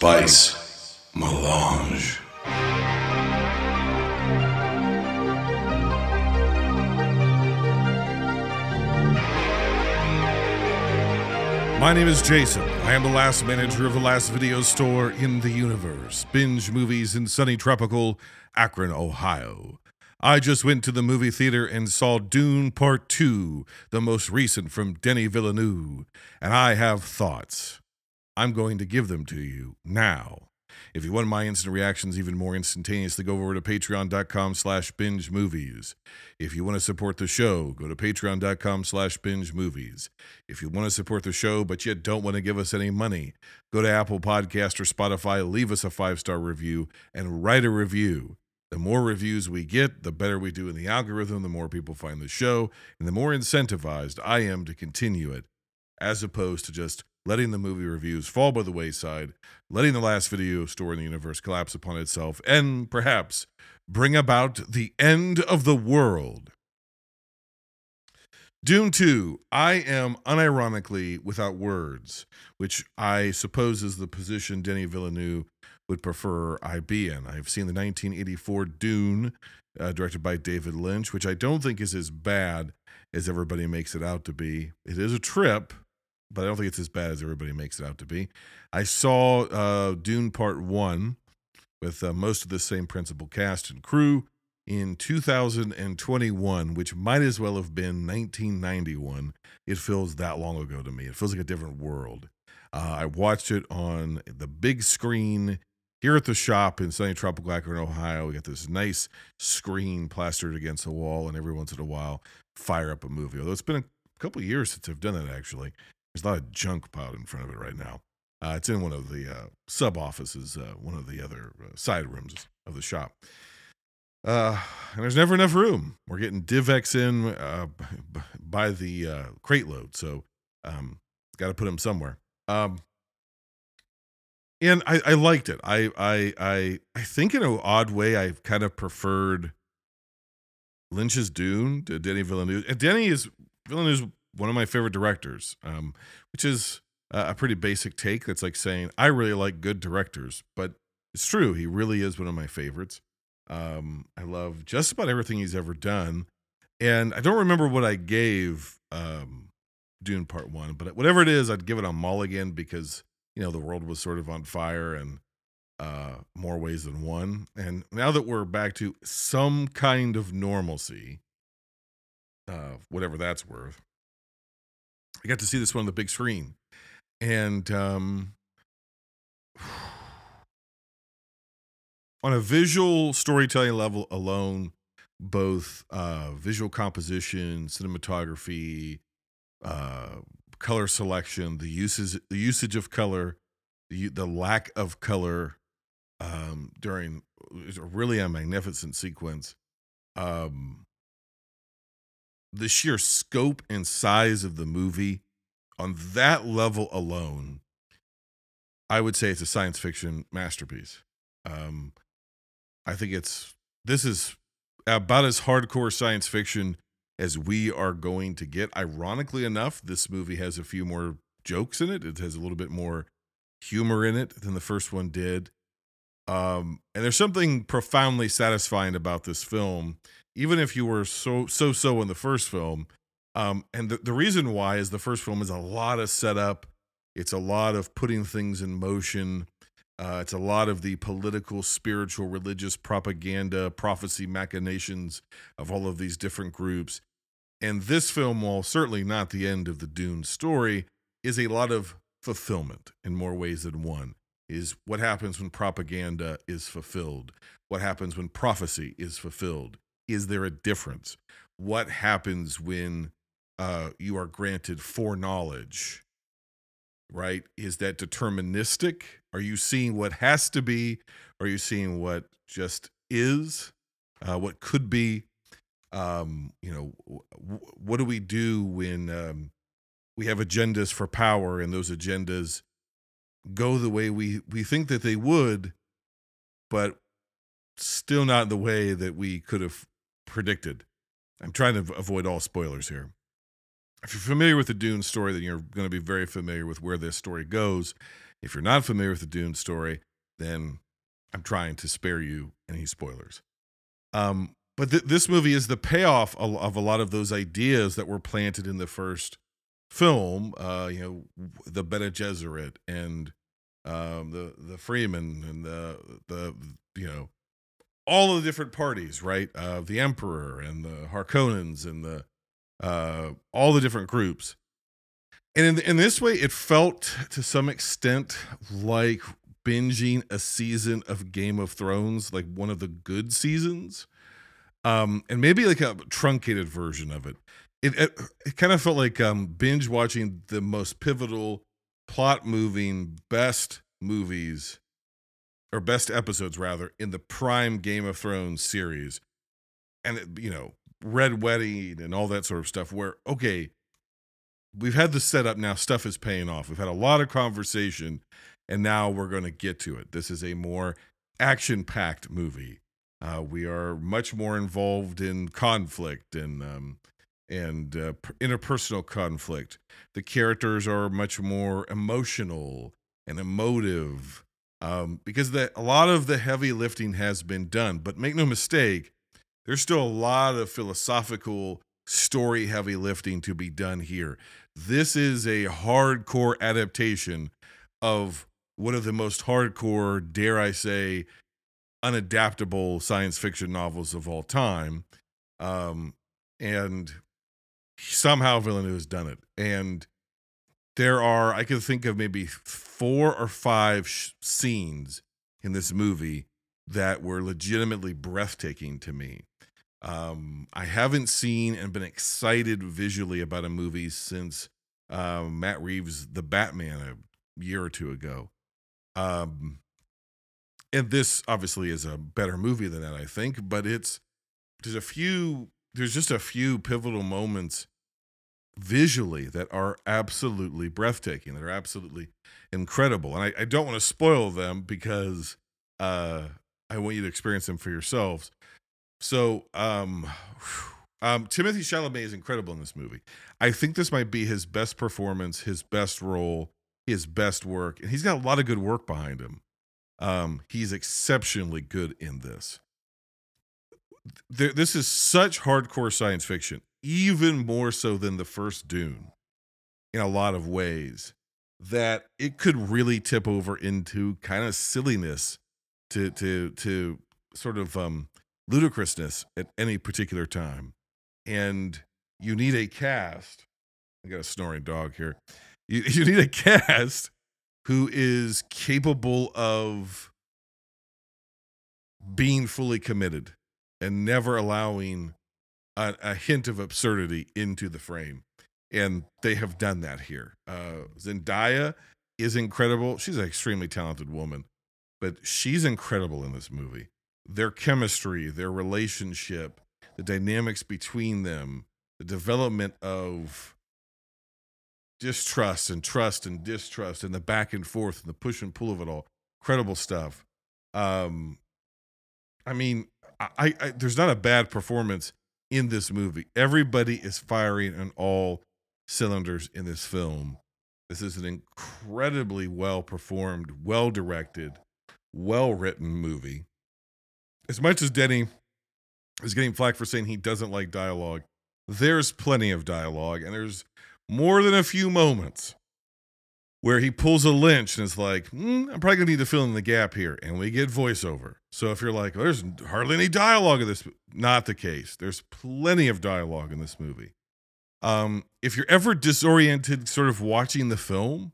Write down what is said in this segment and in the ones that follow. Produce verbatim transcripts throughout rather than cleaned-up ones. Spice Melange. My name is Jason. I am the last manager of the last video store in the universe. Binge movies in sunny tropical Akron, Ohio. I just went to the movie theater and saw Dune Part Two, the most recent from Denis Villeneuve, and I have thoughts. I'm going to give them to you now. If you want my instant reactions even more instantaneously, go over to patreon.com slash binge movies. If you want to support the show, go to patreon.com slash binge movies. If you want to support the show but you don't want to give us any money, go to Apple Podcasts or Spotify, leave us a five-star review, and write a review. The more reviews we get, the better we do in the algorithm, the more people find the show, and the more incentivized I am to continue it, as opposed to just letting the movie reviews fall by the wayside, letting the last video store in the universe collapse upon itself, and perhaps bring about the end of the world. Dune two, I am unironically without words, which I suppose is the position Denis Villeneuve would prefer I be in. I've seen the nineteen eighty-four Dune, uh, directed by David Lynch, which I don't think is as bad as everybody makes it out to be. It is a trip, but I don't think it's as bad as everybody makes it out to be. I saw uh, Dune Part One with uh, most of the same principal cast and crew in two thousand twenty-one, which might as well have been nineteen ninety-one. It feels that long ago to me. It feels like a different world. Uh, I watched it on the big screen here at the shop in sunny tropical Akron, Ohio. We got this nice screen plastered against the wall, and every once in a while, fire up a movie. Although it's been a couple of years since I've done that, actually. There's a lot of junk piled in front of it right now. Uh, it's in one of the uh, sub offices, uh, one of the other uh, side rooms of the shop. Uh, and there's never enough room. We're getting DivX in uh, by the uh, crate load, so um, got to put them somewhere. Um, and I, I liked it. I, I, I, I think in an odd way, I've kind of preferred Lynch's Dune to Denis Villeneuve. And Denis is Villeneuve's one of my favorite directors, um, which is uh, a pretty basic take. That's like saying I really like good directors, but it's true. He really is one of my favorites. Um, I love just about everything he's ever done. And I don't remember what I gave, um, Dune Part One, but whatever it is, I'd give it a mulligan because, you know, the world was sort of on fire and uh, more ways than one. And now that we're back to some kind of normalcy, uh, whatever that's worth, I got to see this one on the big screen. And um, on a visual storytelling level alone, both uh, visual composition, cinematography, uh color selection, the uses the usage of color, the the lack of color um during is really a magnificent sequence. Um the sheer scope and size of the movie on that level alone, I would say it's a science fiction masterpiece. um I think it's this is about as hardcore science fiction as we are going to get. Ironically enough, this movie has a few more jokes in it. It has a little bit more humor in it than the first one did. Um, and there's something profoundly satisfying about this film, even if you were so, so, so in the first film. Um, and the, the reason why is the first film is a lot of setup. It's a lot of putting things in motion. Uh, it's a lot of the political, spiritual, religious propaganda, prophecy machinations of all of these different groups. And this film, while certainly not the end of the Dune story, is a lot of fulfillment in more ways than one. Is what happens when propaganda is fulfilled? What happens when prophecy is fulfilled? Is there a difference? What happens when uh, you are granted foreknowledge? Right? Is that deterministic? Are you seeing what has to be? Are you seeing what just is? Uh, what could be? Um, you know, w- what do we do when um, we have agendas for power and those agendas go the way we, we think that they would, but still not the way that we could have predicted? I'm trying to avoid all spoilers here. If you're familiar with the Dune story, then you're going to be very familiar with where this story goes. If you're not familiar with the Dune story, then I'm trying to spare you any spoilers. Um, but th- this movie is the payoff of, of a lot of those ideas that were planted in the first film. Uh, you know, the Bene Gesserit and um, the the Fremen and the the you know all of the different parties, right? Uh, the Emperor and the Harkonnens and the uh, all the different groups. And in, in this way, it felt to some extent like binging a season of Game of Thrones, like one of the good seasons, um, and maybe like a truncated version of it. It it, it kind of felt like um, binge watching the most pivotal, plot-moving, best movies, or best episodes rather, in the prime Game of Thrones series, and it, you know, Red Wedding and all that sort of stuff. Where okay. We've had the setup now. Stuff is paying off. We've had a lot of conversation, and now we're going to get to it. This is a more action-packed movie. Uh, we are much more involved in conflict and um, and uh, interpersonal conflict. The characters are much more emotional and emotive um, because the, a lot of the heavy lifting has been done. But make no mistake, there's still a lot of philosophical story heavy lifting to be done here. This is a hardcore adaptation of one of the most hardcore, dare I say, unadaptable science fiction novels of all time. Um, and somehow Villeneuve has done it. And there are, I can think of maybe four or five sh- scenes in this movie that were legitimately breathtaking to me. Um, I haven't seen and been excited visually about a movie since uh, Matt Reeves' The Batman a year or two ago. Um, and this obviously is a better movie than that, I think, but it's, there's a few, there's just a few pivotal moments visually that are absolutely breathtaking, that are absolutely incredible. And I, I don't want to spoil them because uh, I want you to experience them for yourselves. So, um, um, Timothée Chalamet is incredible in this movie. I think this might be his best performance, his best role, his best work, and he's got a lot of good work behind him. Um, he's exceptionally good in this. There, this is such hardcore science fiction, even more so than the first Dune, in a lot of ways, that it could really tip over into kind of silliness, to to to sort of um. ludicrousness at any particular time. And you need a cast. I got a snoring dog here. You, you need a cast who is capable of being fully committed and never allowing a, a hint of absurdity into the frame. And they have done that here. Uh, Zendaya is incredible. She's an extremely talented woman, but she's incredible in this movie. Their chemistry, their relationship, the dynamics between them, the development of distrust and trust and distrust and the back and forth and the push and pull of it all. Incredible stuff. Um, I mean, I, I, there's not a bad performance in this movie. Everybody is firing on all cylinders in this film. This is an incredibly well-performed, well-directed, well-written movie. As much as Denis is getting flack for saying he doesn't like dialogue, there's plenty of dialogue, and there's more than a few moments where he pulls a Lynch and is like, mm, I'm probably going to need to fill in the gap here, and we get voiceover. So if you're like, well, there's hardly any dialogue in this, not the case. There's plenty of dialogue in this movie. Um, if you're ever disoriented sort of watching the film,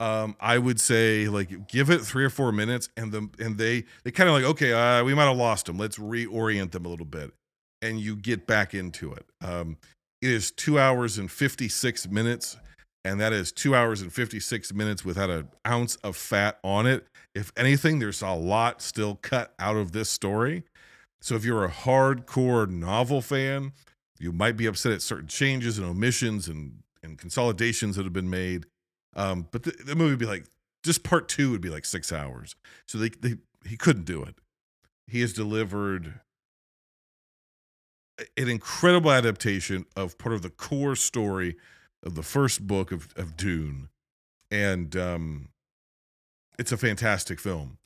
Um, I would say like give it three or four minutes and the, and they, they kind of like, okay, uh, we might've lost them. Let's reorient them a little bit. And you get back into it. Um, it is two hours and fifty-six minutes. And that is two hours and fifty-six minutes without an ounce of fat on it. If anything, there's a lot still cut out of this story. So if you're a hardcore novel fan, you might be upset at certain changes and omissions and, and consolidations that have been made. Um, but the, the movie would be like, just part two would be like six hours. So they, they he couldn't do it. He has delivered an incredible adaptation of part of the core story of the first book of, of Dune. And um, it's a fantastic film.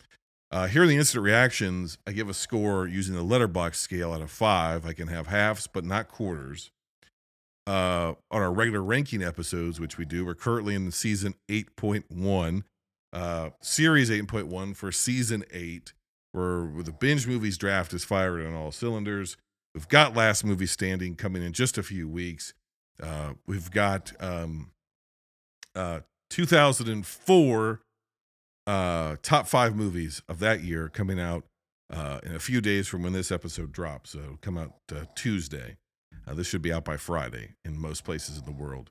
Uh, here are the instant reactions. I give a score using the Letterboxd scale out of five. I can have halves, but not quarters. Uh, on our regular ranking episodes, which we do, we're currently in season eight point one, uh, series eight point one for season eight, where the binge movies draft is fired on all cylinders. We've got Last Movie Standing coming in just a few weeks. Uh, we've got um, uh, two thousand four uh, top five movies of that year coming out uh, in a few days from when this episode drops. So it'll come out uh, Tuesday. Uh, this should be out by Friday in most places in the world.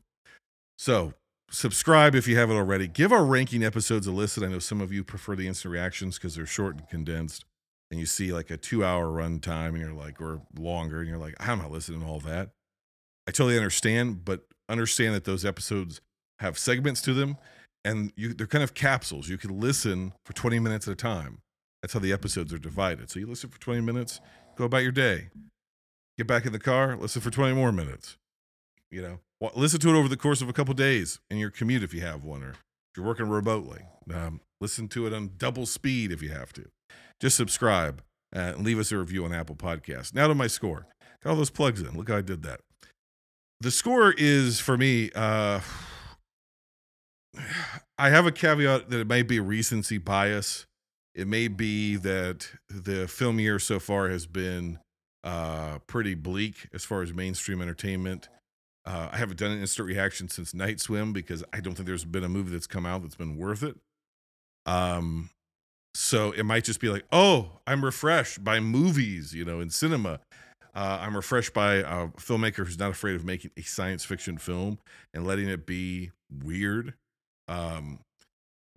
So subscribe if you haven't already. Give our ranking episodes a listen. I know some of you prefer the instant reactions because they're short and condensed, and you see like a two-hour run time, and you're like, or longer, and you're like, I'm not listening to all that. I totally understand, but understand that those episodes have segments to them, and you, they're kind of capsules. You can listen for twenty minutes at a time. That's how the episodes are divided. So you listen for twenty minutes, go about your day. Get back in the car, listen for twenty more minutes. You know, listen to it over the course of a couple of days in your commute if you have one, or if you're working remotely. Um, listen to it on double speed if you have to. Just subscribe uh, and leave us a review on Apple Podcasts. Now to my score. Got all those plugs in. Look how I did that. The score is, for me, uh, I have a caveat that it may be recency bias. It may be that the film year so far has been Uh, pretty bleak as far as mainstream entertainment. Uh, I haven't done an instant reaction since Night Swim because I don't think there's been a movie that's come out that's been worth it. Um, so it might just be like, oh, I'm refreshed by movies, you know, in cinema. Uh, I'm refreshed by a filmmaker who's not afraid of making a science fiction film and letting it be weird, um,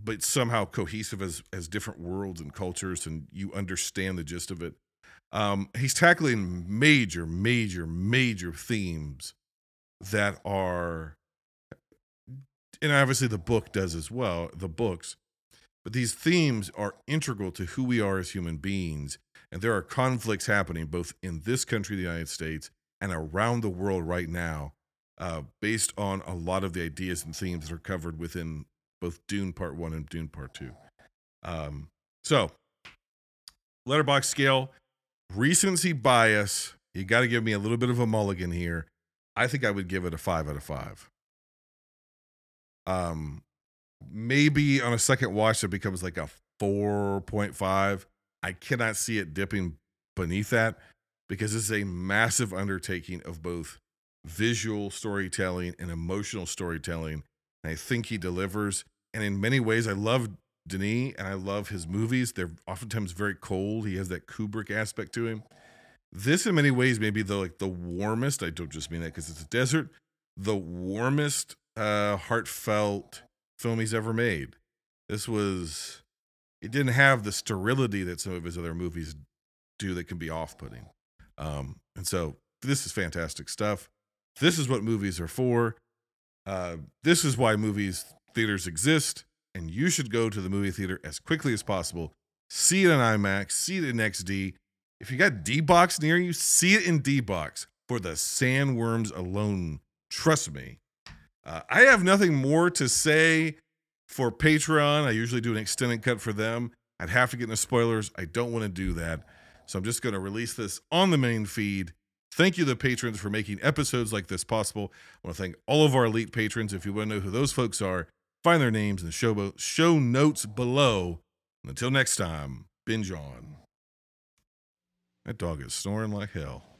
but somehow cohesive as, as different worlds and cultures, and you understand the gist of it. Um, he's tackling major, major, major themes that are, and obviously the book does as well, the books, but these themes are integral to who we are as human beings. And there are conflicts happening both in this country, the United States, and around the world right now, uh, based on a lot of the ideas and themes that are covered within both Dune Part One and Dune Part Two. Um, so Letterboxd scale, recency bias, you got to give me a little bit of a mulligan here. I think I would give it a five out of five. Um, maybe on a second watch, it becomes like a four point five. I cannot see it dipping beneath that because this is a massive undertaking of both visual storytelling and emotional storytelling. And I think he delivers. And in many ways, I love Denis, and I love his movies. They're oftentimes very cold. He has that Kubrick aspect to him. This, in many ways, may be the, like, the warmest, I don't just mean that because it's a desert, the warmest uh, heartfelt film he's ever made. This was, it didn't have the sterility that some of his other movies do that can be off-putting. Um, and so this is fantastic stuff. This is what movies are for. Uh, this is why movies, theaters exist. And you should go to the movie theater as quickly as possible. See it in IMAX. See it in X D. If you got D-Box near you, see it in D-Box for the sandworms alone. Trust me. Uh, I have nothing more to say for Patreon. I usually do an extended cut for them. I'd have to get into spoilers. I don't want to do that. So I'm just going to release this on the main feed. Thank you, the patrons, for making episodes like this possible. I want to thank all of our elite patrons. If you want to know who those folks are, find their names in the show, show notes below. And until next time, binge on. That dog is snoring like hell.